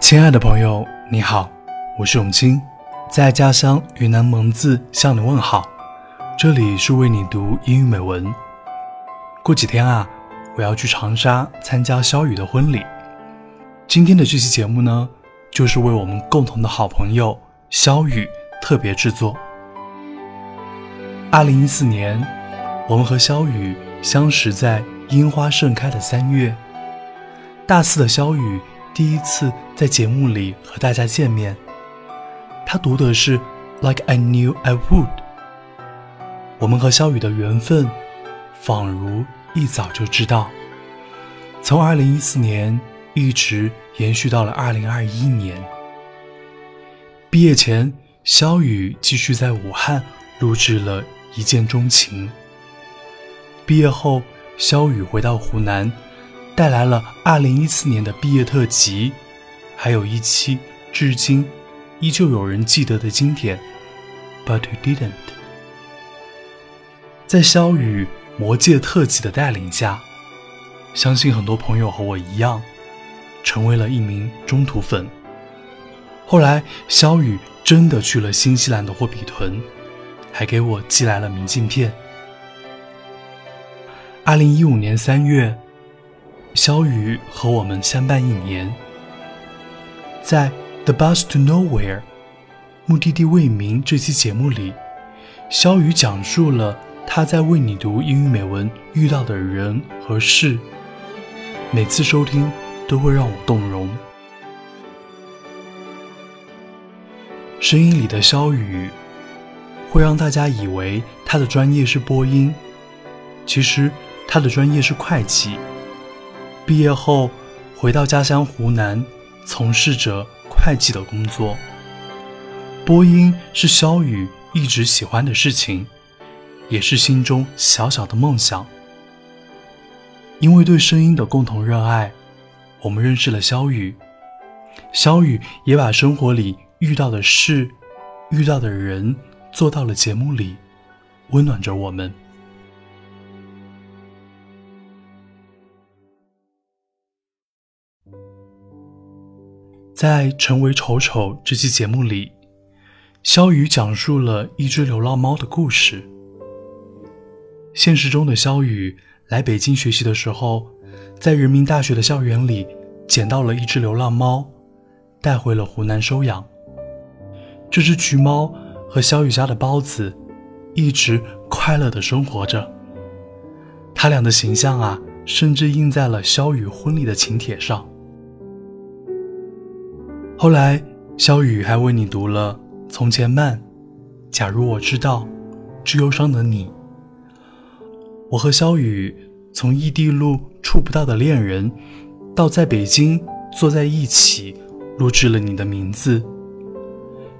亲爱的朋友，你好，我是永清，在家乡云南蒙自向你问好。这里是为你读英语美文。过几天啊，我要去长沙参加肖雨的婚礼。今天的这期节目呢，就是为我们共同的好朋友肖雨特别制作。2014年，我们和肖雨相识在樱花盛开的3月。大四的肖雨第一次在节目里和大家见面，他读的是 Like I knew I would。 我们和肖雨的缘分仿如一早就知道，从2014年一直延续到了2021年。毕业前，肖雨继续在武汉录制了《一见钟情》。毕业后，肖雨回到湖南，带来了2014年的毕业特辑，还有一期至今依旧有人记得的经典 But You Didn't。 在肖雨魔界特辑的带领下，相信很多朋友和我一样成为了一名中途粉。后来肖雨真的去了新西兰的霍比屯，还给我寄来了明信片。2015年3月，肖雨和我们相伴一年。在 The Bus to Nowhere 目的地未明这期节目里，肖雨讲述了他在为你读英语美文遇到的人和事，每次收听都会让我动容。声音里的肖雨会让大家以为他的专业是播音，其实他的专业是会计。毕业后回到家乡湖南，从事着会计的工作。播音是肖雨一直喜欢的事情，也是心中小小的梦想。因为对声音的共同热爱，我们认识了肖雨。肖雨也把生活里遇到的事、遇到的人做到了节目里，温暖着我们。在《成为丑丑》这期节目里，肖雨讲述了一只流浪猫的故事。现实中的肖雨来北京学习的时候，在人民大学的校园里捡到了一只流浪猫，带回了湖南收养。这只橘猫和肖雨家的包子一直快乐地生活着，他俩的形象啊，甚至印在了肖雨婚礼的请帖上。后来肖雨还为你读了《从前慢》《假如我知道》《致忧伤的你》。我和肖雨从异地路触不到的恋人，到在北京坐在一起录制了《你的名字》。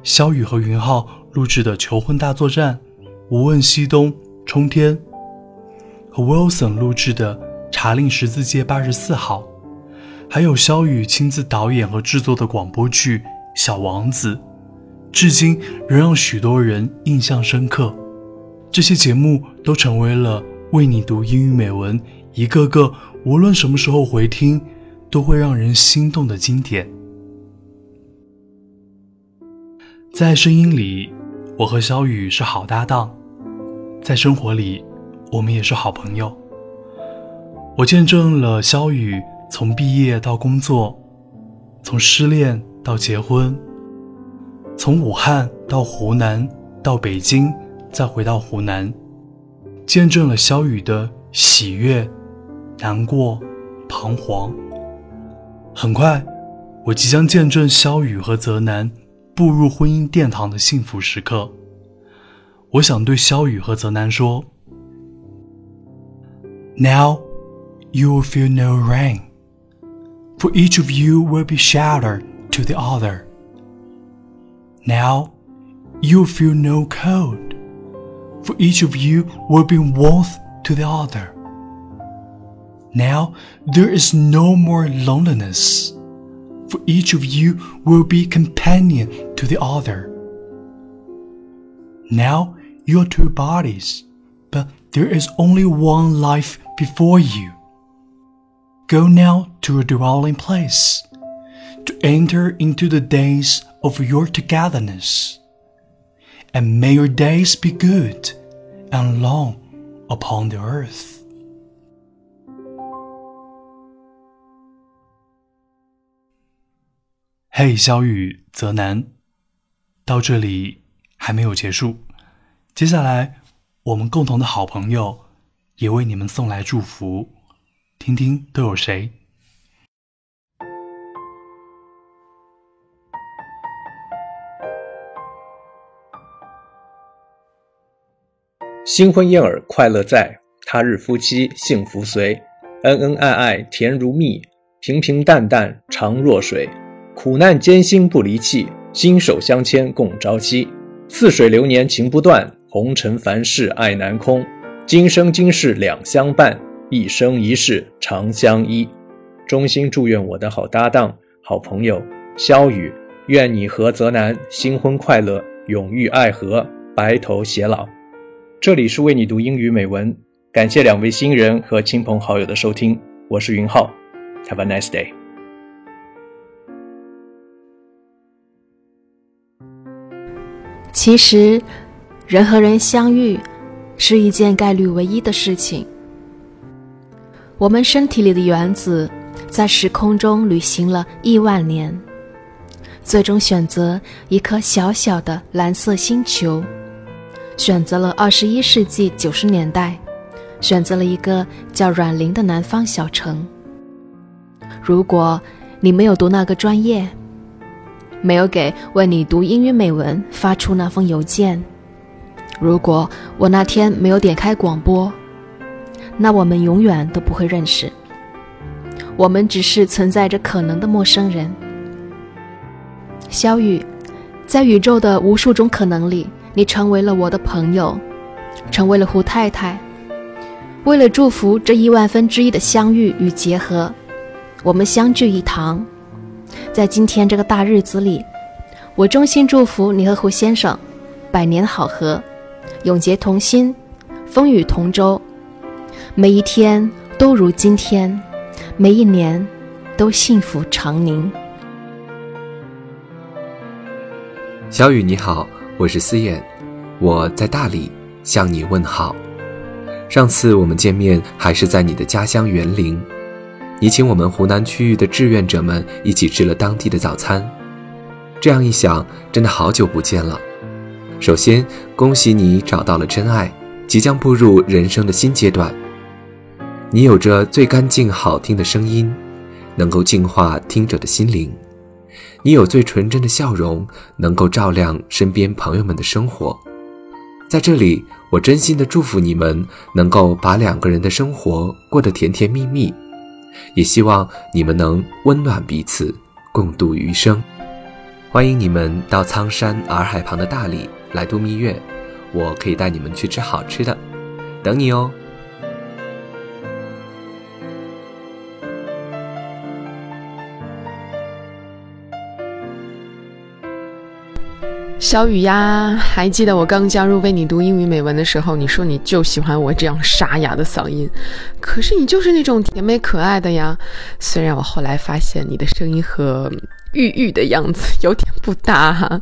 肖雨和云浩录制的《求婚大作战》《无问西东》《冲天》，和 Wilson 录制的《查令十字街84号》，还有肖雨亲自导演和制作的广播剧《小王子》，至今仍让许多人印象深刻。这些节目都成为了为你读英语美文一个个无论什么时候回听都会让人心动的经典。在声音里，我和肖雨是好搭档，在生活里，我们也是好朋友。我见证了肖雨从毕业到工作，从失恋到结婚，从武汉到湖南到北京再回到湖南，见证了肖雨的喜悦、难过、彷徨。很快，我即将见证肖雨和泽南步入婚姻殿堂的幸福时刻。我想对肖雨和泽南说 Now you will feel no rain.For each of you will be shelter to the other. Now, you feel no cold. For each of you will be warmth to the other. Now, there is no more loneliness. For each of you will be companion to the other. Now, you are two bodies, but there is only one life before you. Go now to your dwelling place, to enter into the days of your togetherness, and may your days be good and long upon the earth.嘿，小雨泽南到这里还没有结束，接下来我们共同的好朋友也为你们送来祝福，听听都有谁。新婚燕尔快乐在，他日夫妻幸福随，恩恩爱爱甜如蜜，平平淡淡长若水，苦难艰辛不离弃，心手相牵共朝夕。似水流年情不断，红尘凡事爱难空。今生今世两相伴，一生一世长相依。衷心祝愿我的好搭档、好朋友肖雨，愿你和泽南新婚快乐，永浴爱河，白头偕老。这里是为你读英语美文，感谢两位新人和亲朋好友的收听，我是云浩 ，Have a nice day。其实，人和人相遇是一件概率唯一的事情。我们身体里的原子在时空中旅行了亿万年，最终选择一颗小小的蓝色星球，选择了21世纪90年代，选择了一个叫阮玲的南方小城。如果你没有读那个专业，没有给为你读英语美文发出那封邮件，如果我那天没有点开广播，那我们永远都不会认识，我们只是存在着可能的陌生人。小雨，在宇宙的无数种可能里，你成为了我的朋友，成为了胡太太。为了祝福这1/1000的相遇与结合，我们相聚一堂。在今天这个大日子里，我衷心祝福你和胡先生百年好合，永结同心，风雨同舟，每一天都如今天，每一年都幸福长宁。小雨你好，我是思燕，我在大理向你问好。上次我们见面还是在你的家乡园林，你请我们湖南区域的志愿者们一起吃了当地的早餐，这样一想，真的好久不见了。首先，恭喜你找到了真爱，即将步入人生的新阶段。你有着最干净好听的声音，能够净化听者的心灵。你有最纯真的笑容，能够照亮身边朋友们的生活。在这里，我真心的祝福你们能够把两个人的生活过得甜甜蜜蜜，也希望你们能温暖彼此，共度余生。欢迎你们到苍山洱海旁的大理来度蜜月，我可以带你们去吃好吃的，等你哦。小雨呀，还记得我刚加入为你读英语美文的时候，你说你就喜欢我这样沙哑的嗓音，可是你就是那种甜美可爱的呀。虽然我后来发现你的声音和郁郁的样子有点不搭哈。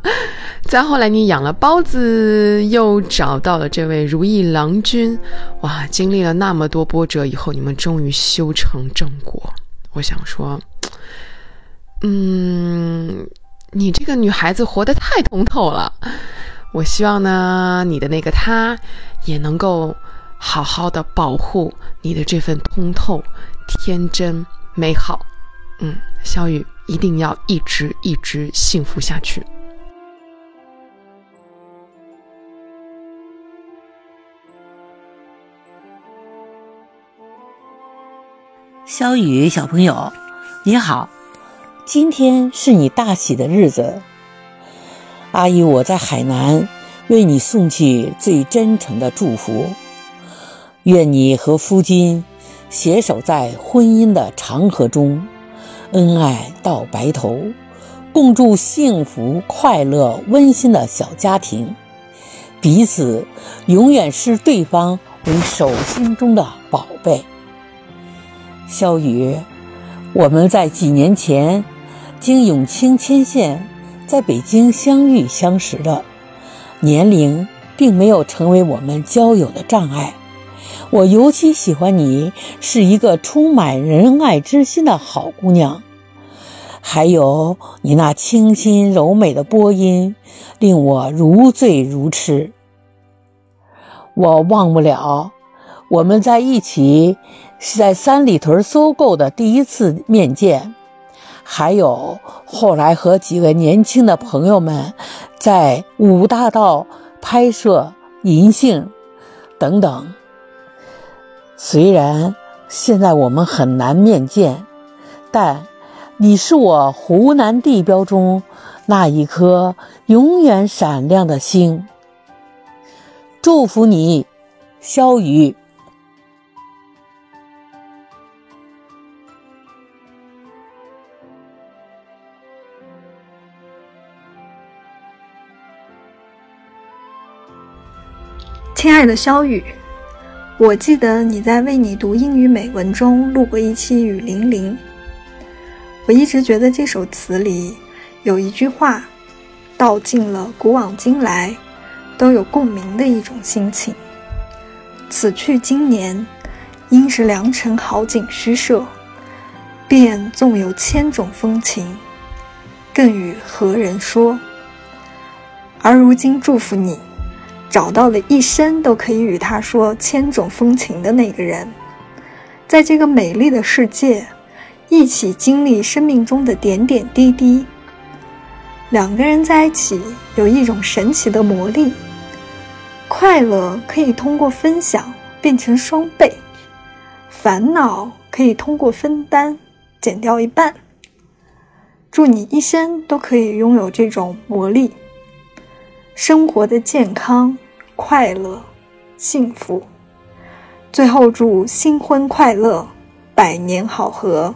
再后来你养了包子，又找到了这位如意郎君，哇，经历了那么多波折以后，你们终于修成正果。我想说，你这个女孩子活得太通透了，我希望呢，你的那个她也能够好好的保护你的这份通透、天真、美好。小雨一定要一直一直幸福下去。小雨小朋友，你好。今天是你大喜的日子，阿姨我在海南为你送去最真诚的祝福，愿你和夫君携手在婚姻的长河中恩爱到白头，共筑幸福快乐温馨的小家庭，彼此永远是对方为手心中的宝贝。肖宇，我们在几年前经永清牵线在北京相遇相识的，年龄并没有成为我们交友的障碍。我尤其喜欢你是一个充满仁爱之心的好姑娘，还有你那清新柔美的播音令我如醉如痴。我忘不了我们在一起是在三里屯搜购的第一次面见，还有后来和几个年轻的朋友们在五大道拍摄银杏等等。虽然现在我们很难面见，但你是我湖南地标中那一颗永远闪亮的星。祝福你，肖宇。亲爱的肖宇，我记得你在为你读英语美文中录过一期雨霖铃，我一直觉得这首词里有一句话道尽了古往今来都有共鸣的一种心情，此去经年，应是良辰好景虚设，便纵有千种风情，更与何人说。而如今祝福你找到了一生都可以与他说千种风情的那个人，在这个美丽的世界一起经历生命中的点点滴滴。两个人在一起有一种神奇的魔力，快乐可以通过分享变成双倍，烦恼可以通过分担减掉一半。祝你一生都可以拥有这种魔力，生活的健康、快乐、幸福。最后祝新婚快乐，百年好合。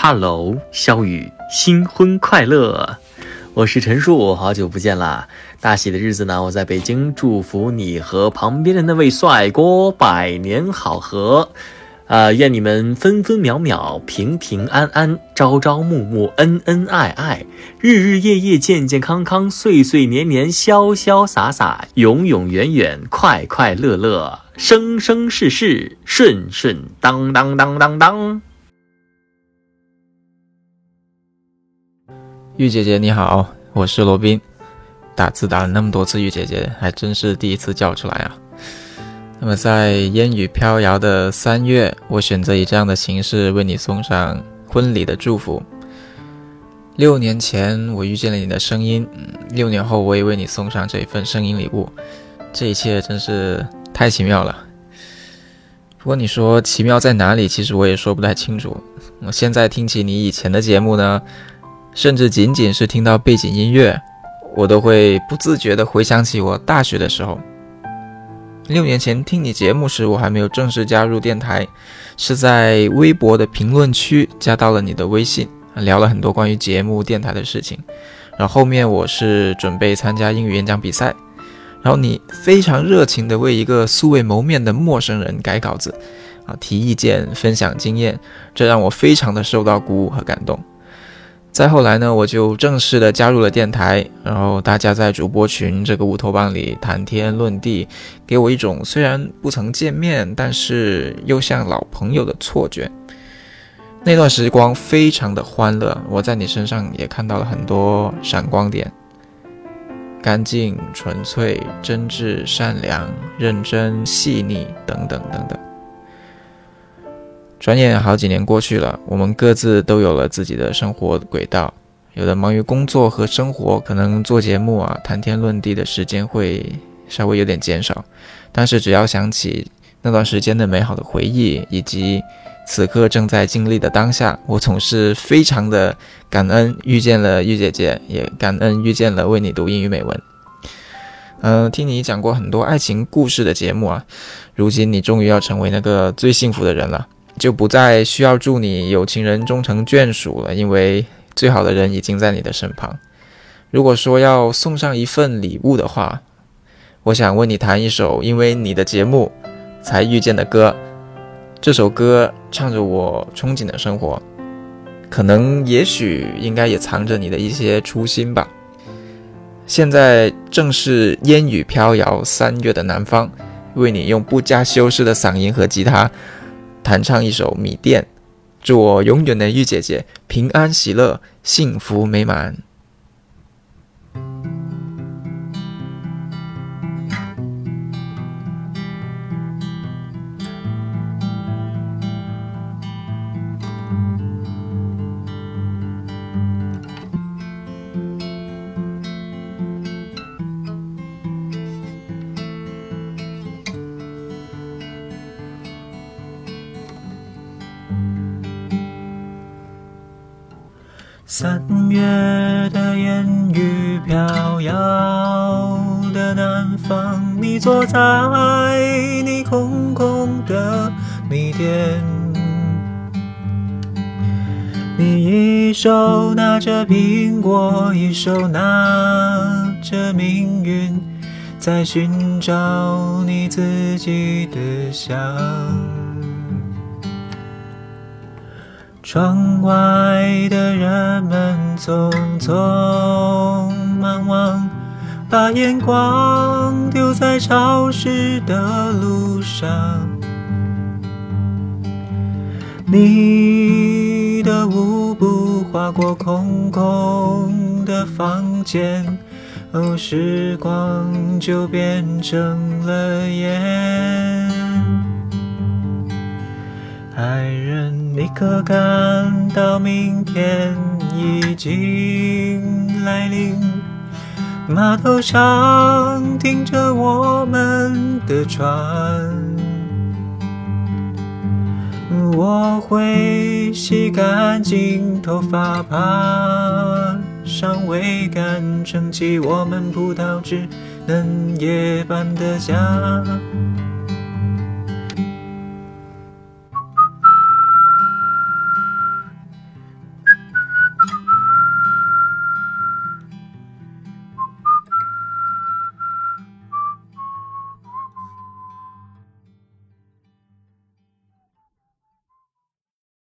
Hello， 肖宇，新婚快乐。我是陈树，好久不见啦！大喜的日子呢，我在北京，祝福你和旁边的那位帅哥百年好合，愿你们分分秒秒、平平安安、朝朝暮暮、恩恩爱爱、日日夜夜、健健康康、岁岁年年、潇潇洒洒、永永远远、快快乐乐、生生世世、顺顺当当当当当。玉姐姐你好，我是罗宾。打字打了那么多次玉姐姐，还真是第一次叫出来啊。那么在烟雨飘摇的3月，我选择以这样的形式为你送上婚礼的祝福。6年前我遇见了你的声音，6年后我也为你送上这份声音礼物，这一切真是太奇妙了。不过你说奇妙在哪里，其实我也说不太清楚。我现在听起你以前的节目呢，甚至仅仅是听到背景音乐，我都会不自觉地回想起我大学的时候。6年前听你节目时，我还没有正式加入电台，是在微博的评论区加到了你的微信，聊了很多关于节目电台的事情。然后后面我是准备参加英语演讲比赛，然后你非常热情地为一个素未谋面的陌生人改稿子，提意见，分享经验，这让我非常的受到鼓舞和感动。再后来呢，我就正式的加入了电台，然后大家在主播群这个乌托邦里谈天论地，给我一种虽然不曾见面，但是又像老朋友的错觉。那段时光非常的欢乐，我在你身上也看到了很多闪光点，干净、纯粹、真挚、善良、认真、细腻等等等等。转眼好几年过去了，我们各自都有了自己的生活轨道，有的忙于工作和生活，可能做节目啊、谈天论地的时间会稍微有点减少，但是只要想起那段时间的美好的回忆，以及此刻正在经历的当下，我总是非常的感恩遇见了玉姐姐，也感恩遇见了为你读英语美文。听你讲过很多爱情故事的节目啊，如今你终于要成为那个最幸福的人了，就不再需要祝你有情人终成眷属了，因为最好的人已经在你的身旁。如果说要送上一份礼物的话，我想为你弹一首因为你的节目才遇见的歌，这首歌唱着我憧憬的生活，可能也许应该也藏着你的一些初心吧。现在正是烟雨飘摇三月的南方，为你用不加修饰的嗓音和吉他弹唱一首《米店》，祝我永远的玉姐姐平安喜乐，幸福美满。三月的烟雨飘摇的南方，你坐在你空空的米店，你一手拿着苹果，一手拿着命运，在寻找你自己的香。窗外的人们匆匆忙忙，把眼光丢在潮湿的路上。你的舞步划过空空的房间，哦，时光就变成了烟。爱人立刻感到明天已经来临，码头上停着我们的船，我会洗干净头发，爬上桅杆，撑起我们葡萄枝嫩叶般的家。